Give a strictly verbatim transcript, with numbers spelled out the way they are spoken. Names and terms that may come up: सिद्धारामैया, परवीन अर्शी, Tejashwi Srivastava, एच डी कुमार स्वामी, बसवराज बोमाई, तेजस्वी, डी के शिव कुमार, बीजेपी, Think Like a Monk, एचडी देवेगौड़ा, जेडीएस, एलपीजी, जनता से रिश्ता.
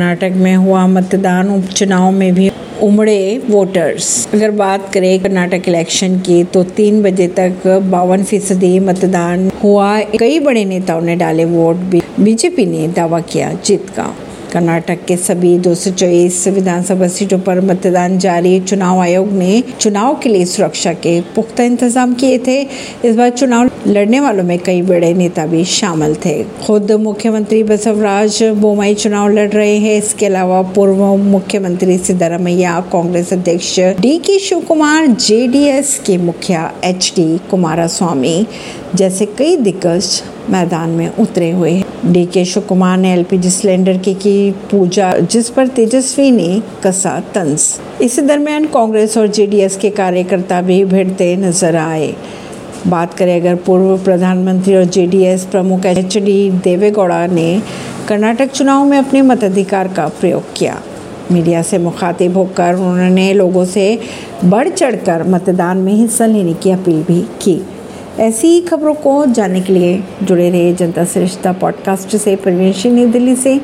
कर्नाटक में हुआ मतदान, उपचुनाव में भी उमड़े वोटर्स। अगर बात करें कर्नाटक इलेक्शन की तो तीन बजे तक बावन फीसदी मतदान हुआ। कई बड़े नेताओं ने डाले वोट भी। बीजेपी ने दावा किया जीत का। कर्नाटक के सभी दो सौ चौबीस विधानसभा सीटों पर मतदान जारी। चुनाव आयोग ने चुनाव के लिए सुरक्षा के पुख्ता इंतजाम किए थे। इस बार चुनाव लड़ने वालों में कई बड़े नेता भी शामिल थे। खुद मुख्यमंत्री बसवराज बोमाई चुनाव लड़ रहे हैं। इसके अलावा पूर्व मुख्यमंत्री सिद्धारामैया, कांग्रेस अध्यक्ष डी के शिव कुमार, जेडीएस के मुखिया एच डी कुमार स्वामी जैसे कई दिग्गज मैदान में उतरे हुए हैं। डी के शिव कुमार ने एलपीजी सिलेंडर की की पूजा, जिस पर तेजस्वी ने कसा तंज। इसी दरमियान कांग्रेस और जेडीएस के कार्यकर्ता भी भिड़ते नजर आए। बात करें अगर पूर्व प्रधानमंत्री और जेडीएस प्रमुख एचडी देवेगौड़ा ने कर्नाटक चुनाव में अपने मताधिकार का प्रयोग किया। मीडिया से मुखातिब होकर उन्होंने लोगों से बढ़ चढ़कर मतदान में हिस्सा लेने की अपील भी की। ऐसी ही खबरों को जानने के लिए जुड़े रहे जनता से रिश्ता पॉडकास्ट से। परवीन अर्शी, नई दिल्ली से।